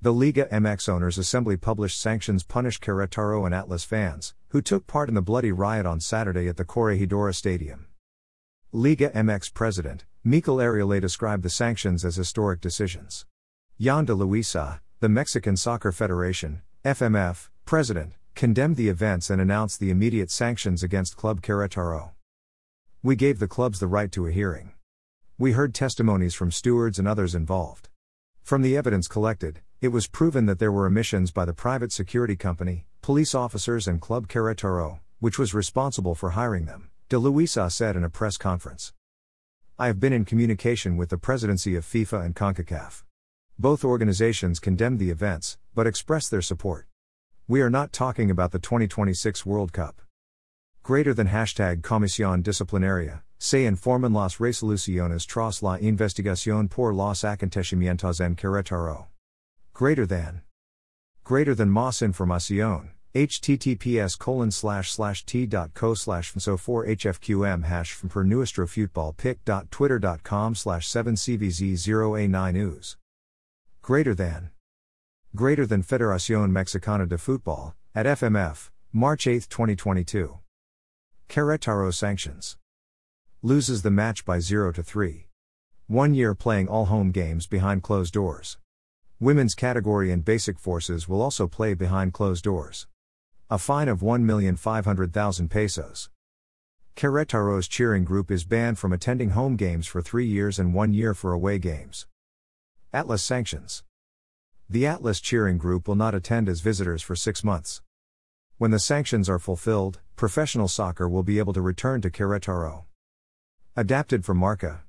The Liga MX Owners' Assembly published sanctions punish Querétaro and Atlas fans, who took part in the bloody riot on Saturday at the Corregidora Stadium. Liga MX President, Mikel Arriola described the sanctions as historic decisions. Yon de Luisa, the Mexican Soccer Federation, FMF, President, condemned the events and announced the immediate sanctions against Club Querétaro. We gave the clubs the right to a hearing. We heard testimonies from stewards and others involved. From the evidence collected, it was proven that there were omissions by the private security company, police officers and Club Querétaro, which was responsible for hiring them, de Luisa said in a press conference. I have been in communication with the presidency of FIFA and CONCACAF. Both organizations condemned the events, but expressed their support. We are not talking about the 2026 World Cup. Greater than hashtag Comisión Disciplinaria, se informan las resoluciones tras la investigación por los acontecimientos en Querétaro. Greater than más información, https://t.co/so4hfqm #for nuestro futbol pic.twitter.com/7cvz0a9news. Greater than Federación Mexicana de Futbol, at FMF, March 8, 2022. Querétaro sanctions. Loses the match by 0-3. 1 year playing all home games behind closed doors. Women's category and basic forces will also play behind closed doors. A fine of 1,500,000 pesos. Querétaro's cheering group is banned from attending home games for 3 years and 1 year for away games. Atlas sanctions. The Atlas cheering group will not attend as visitors for 6 months. When the sanctions are fulfilled, professional soccer will be able to return to Querétaro. Adapted from Marca.